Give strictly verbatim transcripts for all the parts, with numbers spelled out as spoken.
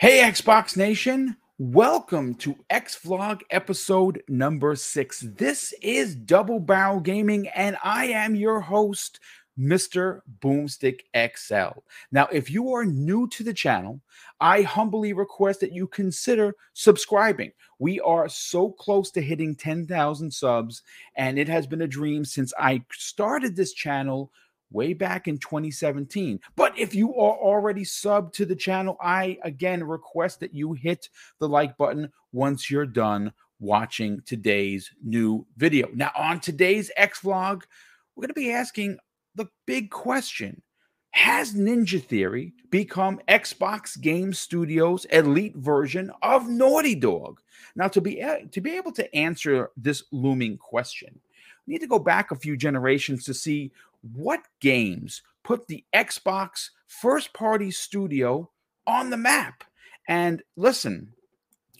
Hey, Xbox Nation, welcome to X Vlog episode number six. This is Double Barrel Gaming, and I am your host, Mister Boomstick X L. Now, if you are new to the channel, I humbly request that you consider subscribing. We are so close to hitting ten thousand subs, and it has been a dream since I started this channel way back in twenty seventeen. But if you are already subbed to the channel, I again request that you hit the like button once you're done watching today's new video. Now, on today's X Vlog, we're going to be asking the big question: has Ninja Theory become Xbox Game Studios' elite version of Naughty Dog? Now, to be to be able to answer this looming question, we need to go back a few generations to see what games put the Xbox first-party studio on the map. And listen,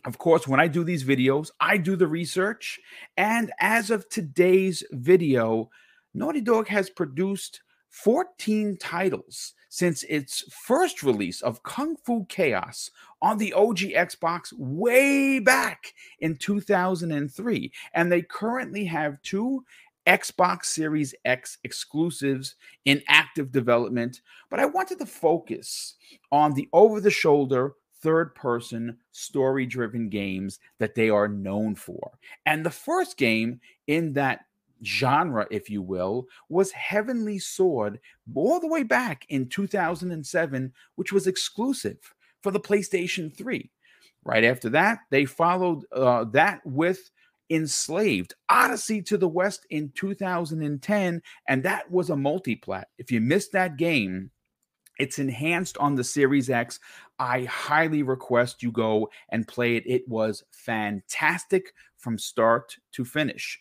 of course, when I do these videos, I do the research. And as of today's video, Naughty Dog has produced fourteen titles since its first release of Kung Fu Chaos on the O G Xbox way back in two thousand three. And they currently have two Xbox Series X exclusives in active development, but I wanted to focus on the over-the-shoulder, third-person, story-driven games that they are known for. And the first game in that genre, if you will, was Heavenly Sword all the way back in two thousand seven, which was exclusive for the PlayStation three. Right after that, they followed uh, that with Enslaved: Odyssey to the West in two thousand ten, and that was a multi-plat. If you missed that game, it's enhanced on the Series X. I highly request you go and play it. It was fantastic from start to finish.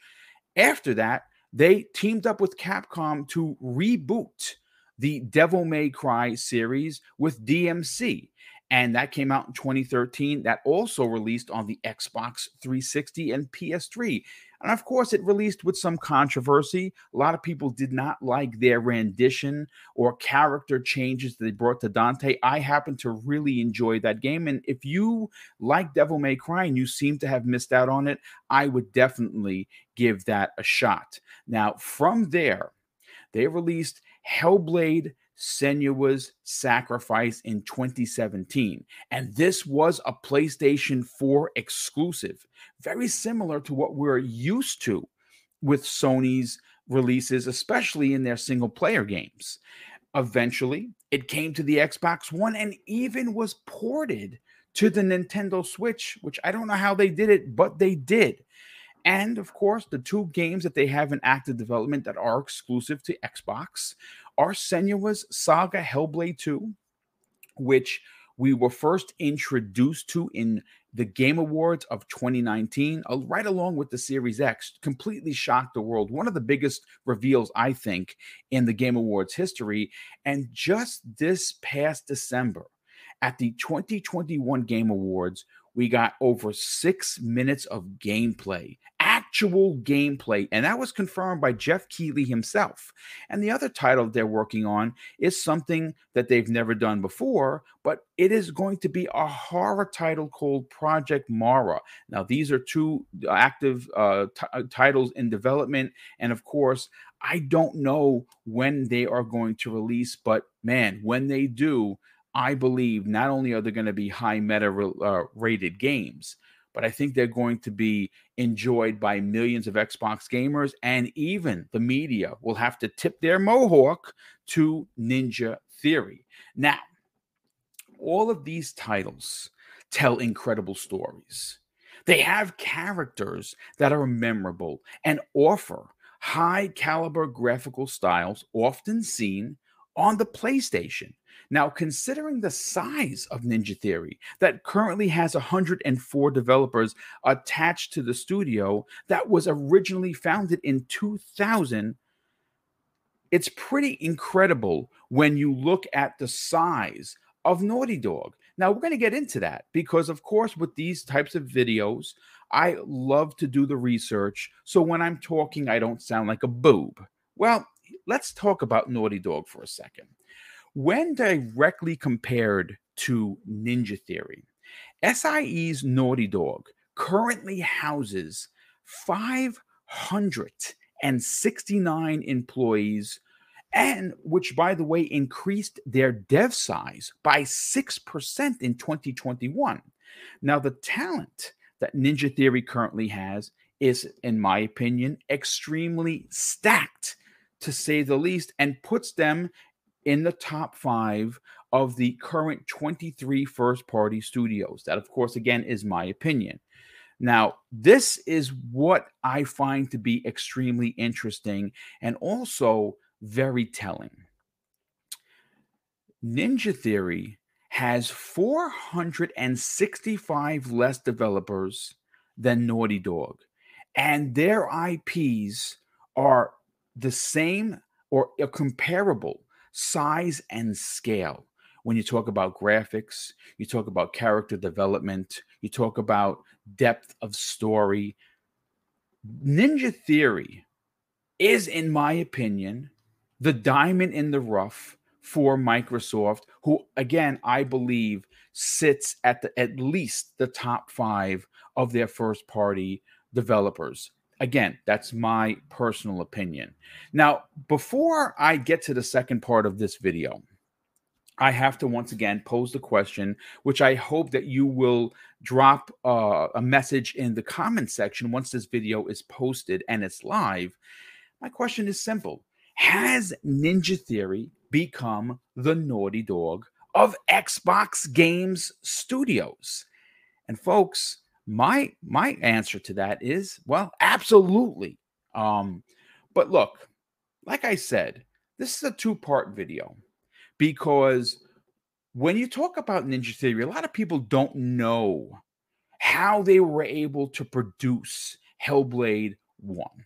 After that, they teamed up with Capcom to reboot the Devil May Cry series with D M C. And that came out in twenty thirteen. That also released on the Xbox three sixty and P S three. And of course, it released with some controversy. A lot of people did not like their rendition or character changes that they brought to Dante. I happen to really enjoy that game. And if you like Devil May Cry and you seem to have missed out on it, I would definitely give that a shot. Now, from there, they released Hellblade: Senua's Sacrifice in twenty seventeen, and this was a PlayStation four exclusive, very similar to what we're used to with Sony's releases, especially in their single-player games. Eventually, it came to the Xbox One and even was ported to the Nintendo Switch, which I don't know how they did it, but they did. And, of course, the two games that they have in active development that are exclusive to Xbox are Senua's Saga Hellblade two, which we were first introduced to in the Game Awards of twenty nineteen, right along with the Series X. Completely shocked the world. One of the biggest reveals, I think, in the Game Awards history. And just this past December, at the twenty twenty-one Game Awards, we got over six minutes of gameplay, actual gameplay, and that was confirmed by Jeff Keighley himself. And the other title they're working on is something that they've never done before, but it is going to be a horror title called Project Mara. Now, these are two active uh, t- titles in development, and of course, I don't know when they are going to release, but man, when they do, I believe not only are they going to be high meta-rated uh, games, but I think they're going to be enjoyed by millions of Xbox gamers, and even the media will have to tip their mohawk to Ninja Theory. Now, all of these titles tell incredible stories. They have characters that are memorable and offer high-caliber graphical styles often seen on the PlayStation. Now, considering the size of Ninja Theory, that currently has one hundred four developers attached to the studio that was originally founded in two thousand, it's pretty incredible when you look at the size of Naughty Dog. Now, we're going to get into that because, of course, with these types of videos, I love to do the research. So when I'm talking, I don't sound like a boob. Well, let's talk about Naughty Dog for a second. When directly compared to Ninja Theory, S I E's Naughty Dog currently houses five hundred sixty-nine employees, and which, by the way, increased their dev size by six percent in twenty twenty-one. Now, the talent that Ninja Theory currently has is, in my opinion, extremely stacked, to say the least, and puts them in the top five of the current twenty-three first-party studios. That, of course, again, is my opinion. Now, this is what I find to be extremely interesting and also very telling. Ninja Theory has four hundred sixty-five less developers than Naughty Dog, and their I Ps are the same or a comparable size and scale. When you talk about graphics, you talk about character development, you talk about depth of story, Ninja Theory is, in my opinion, the diamond in the rough for Microsoft, who, again, I believe sits at the, at least the top five of their first-party developers. Again, that's my personal opinion. Now, before I get to the second part of this video, I have to once again pose the question, which I hope that you will drop uh, a message in the comment section once this video is posted and it's live. My question is simple. Has Ninja Theory become the Naughty Dog of Xbox Game Studios? And folks, my my answer to that is, well, absolutely. Um, but look, like I said, this is a two-part video because when you talk about Ninja Theory, a lot of people don't know how they were able to produce Hellblade one.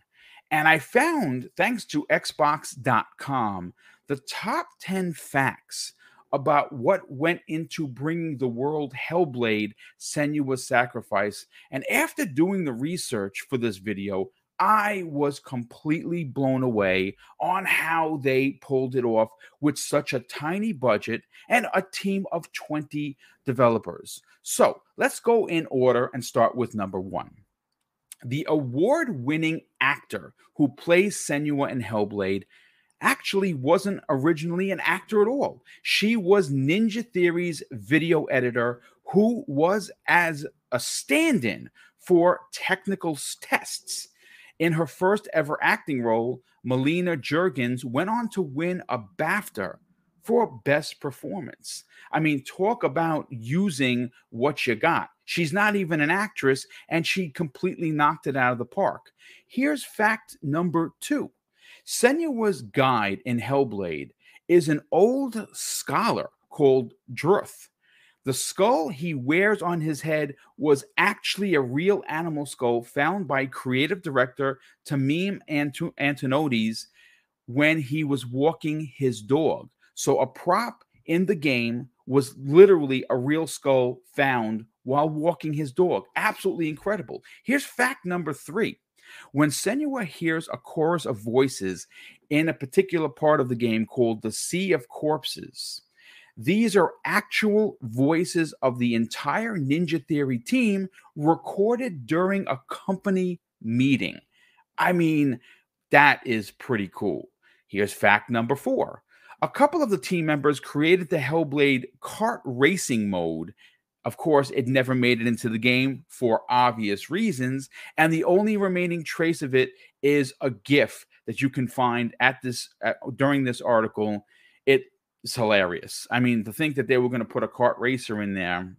And I found, thanks to Xbox dot com, the top ten facts about what went into bringing the world Hellblade: Senua's Sacrifice. And after doing the research for this video, I was completely blown away on how they pulled it off with such a tiny budget and a team of twenty developers. So let's go in order and start with number one. The award-winning actor who plays Senua in Hellblade actually wasn't originally an actor at all. She was Ninja Theory's video editor who was as a stand-in for technical tests. In her first ever acting role, Melina Juergens went on to win a BAFTA for best performance. I mean, talk about using what you got. She's not even an actress, and she completely knocked it out of the park. Here's fact number two. Senua's guide in Hellblade is an old scholar called Druth. The skull he wears on his head was actually a real animal skull found by creative director Tamim Antonides when he was walking his dog. So a prop in the game was literally a real skull found while walking his dog. Absolutely incredible. Here's fact number three. When Senua hears a chorus of voices in a particular part of the game called the Sea of Corpses, these are actual voices of the entire Ninja Theory team recorded during a company meeting. I mean, that is pretty cool. Here's fact number four. A couple of the team members created the Hellblade kart racing mode. Of course, it never made it into the game for obvious reasons, and the only remaining trace of it is a GIF that you can find at this at, during this article. It's hilarious. I mean, to think that they were going to put a kart racer in there,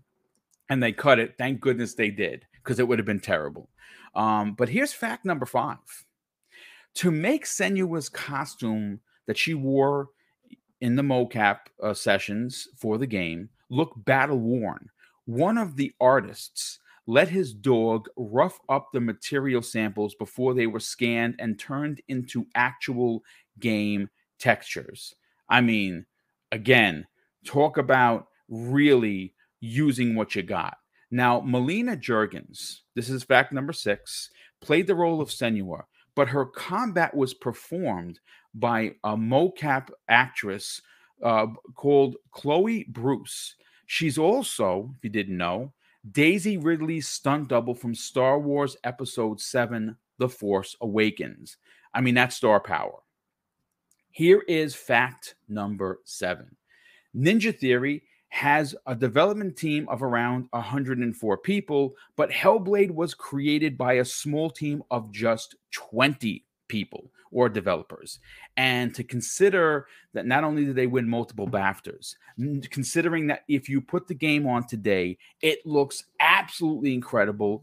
and they cut it. Thank goodness they did, because it would have been terrible. Um, but here's fact number five. To make Senua's costume that she wore in the mocap uh, sessions for the game look battle-worn, one of the artists let his dog rough up the material samples before they were scanned and turned into actual game textures. I mean, again, talk about really using what you got. Now, Melina Juergens, this is fact number six, played the role of Senua, but her combat was performed by a mocap actress uh, called Chloe Bruce. She's also, if you didn't know, Daisy Ridley's stunt double from Star Wars Episode seven, The Force Awakens. I mean, that's star power. Here is fact number seven. Ninja Theory has a development team of around one hundred four people, but Hellblade was created by a small team of just twenty people or developers. And to consider that not only did they win multiple BAFTAs, considering that if you put the game on today, it looks absolutely incredible,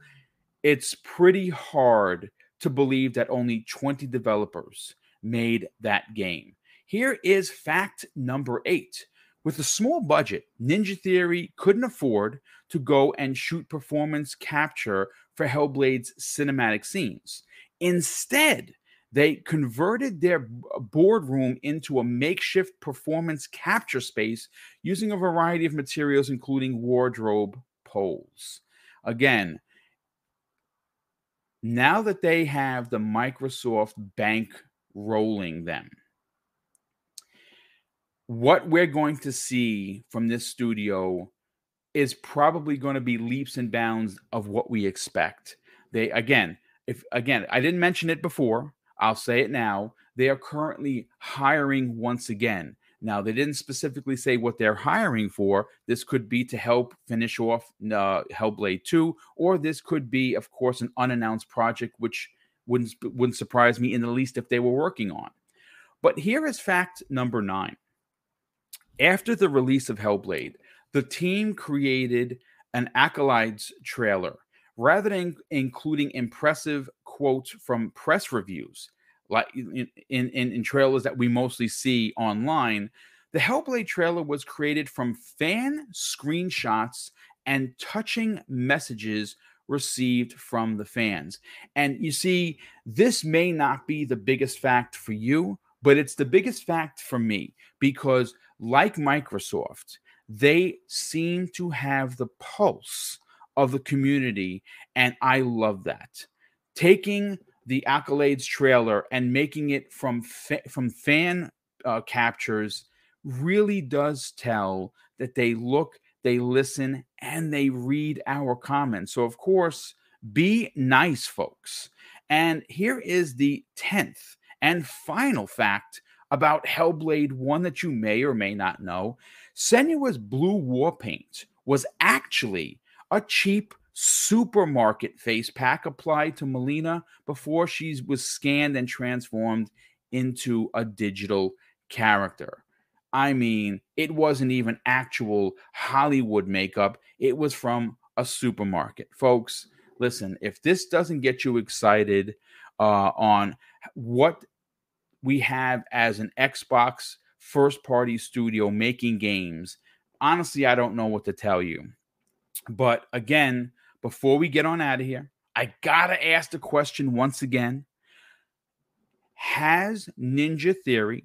it's pretty hard to believe that only twenty developers made that game. Here is fact number eight. With a small budget, Ninja Theory couldn't afford to go and shoot performance capture for Hellblade's cinematic scenes. Instead, they converted their boardroom into a makeshift performance capture space using a variety of materials, including wardrobe poles. Again, now that they have the Microsoft bank rolling them, what we're going to see from this studio is probably going to be leaps and bounds of what we expect. They, again, if again, I didn't mention it before, I'll say it now. They are currently hiring once again. Now, they didn't specifically say what they're hiring for. This could be to help finish off uh, Hellblade two, or this could be, of course, an unannounced project, which wouldn't wouldn't surprise me in the least if they were working on. But here is fact number nine. After the release of Hellblade, the team created an Acolytes trailer. Rather than including impressive quotes from press reviews, like in, in, in trailers that we mostly see online, the Hellblade trailer was created from fan screenshots and touching messages received from the fans. And you see, this may not be the biggest fact for you, but it's the biggest fact for me, because like Microsoft, they seem to have the pulse of the community, and I love that. Taking the Accolades trailer and making it from fa- from fan uh, captures really does tell that they look, they listen, and they read our comments. So, of course, be nice, folks. And here is the tenth and final fact about Hellblade one that you may or may not know. Senua's blue war paint was actually a cheap supermarket face pack applied to Melina before she was scanned and transformed into a digital character. I mean, it wasn't even actual Hollywood makeup. It was from a supermarket. Folks, listen, if this doesn't get you excited uh, on what we have as an Xbox first-party studio making games, honestly, I don't know what to tell you. But again, before we get on out of here, I gotta ask the question once again. Has Ninja Theory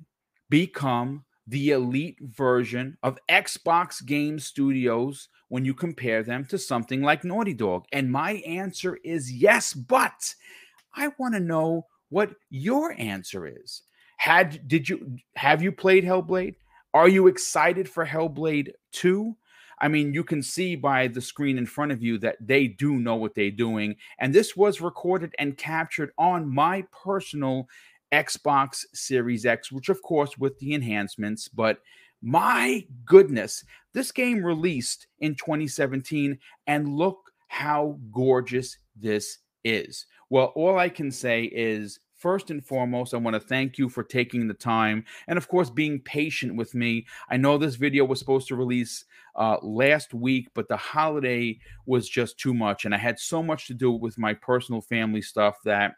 become the elite version of Xbox Game Studios when you compare them to something like Naughty Dog? And my answer is yes, but I want to know what your answer is. Had did you have you played Hellblade? Are you excited for Hellblade two? I mean, you can see by the screen in front of you that they do know what they're doing. And this was recorded and captured on my personal Xbox Series X, which, of course, with the enhancements. But my goodness, this game released in twenty seventeen, and look how gorgeous this is. Well, all I can say is, first and foremost, I want to thank you for taking the time and, of course, being patient with me. I know this video was supposed to release uh, last week, but the holiday was just too much, and I had so much to do with my personal family stuff that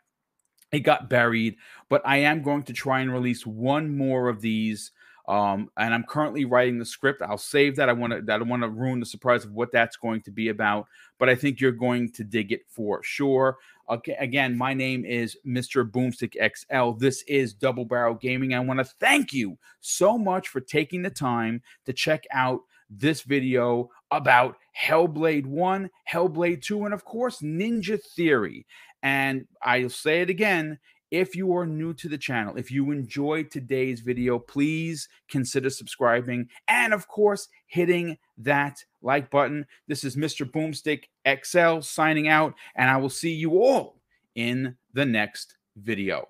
it got buried. But I am going to try and release one more of these, um, and I'm currently writing the script. I'll save that. I want to. I don't want to ruin the surprise of what that's going to be about, but I think you're going to dig it for sure. Okay, again, my name is Mister Boomstick X L. This is Double Barrel Gaming. I want to thank you so much for taking the time to check out this video about Hellblade one, Hellblade two, and, of course, Ninja Theory. And I'll say it again, If you are new to the channel, if you enjoyed today's video, please consider subscribing and, of course, hitting that like button. This is Mister Boomstick X L signing out, and I will see you all in the next video.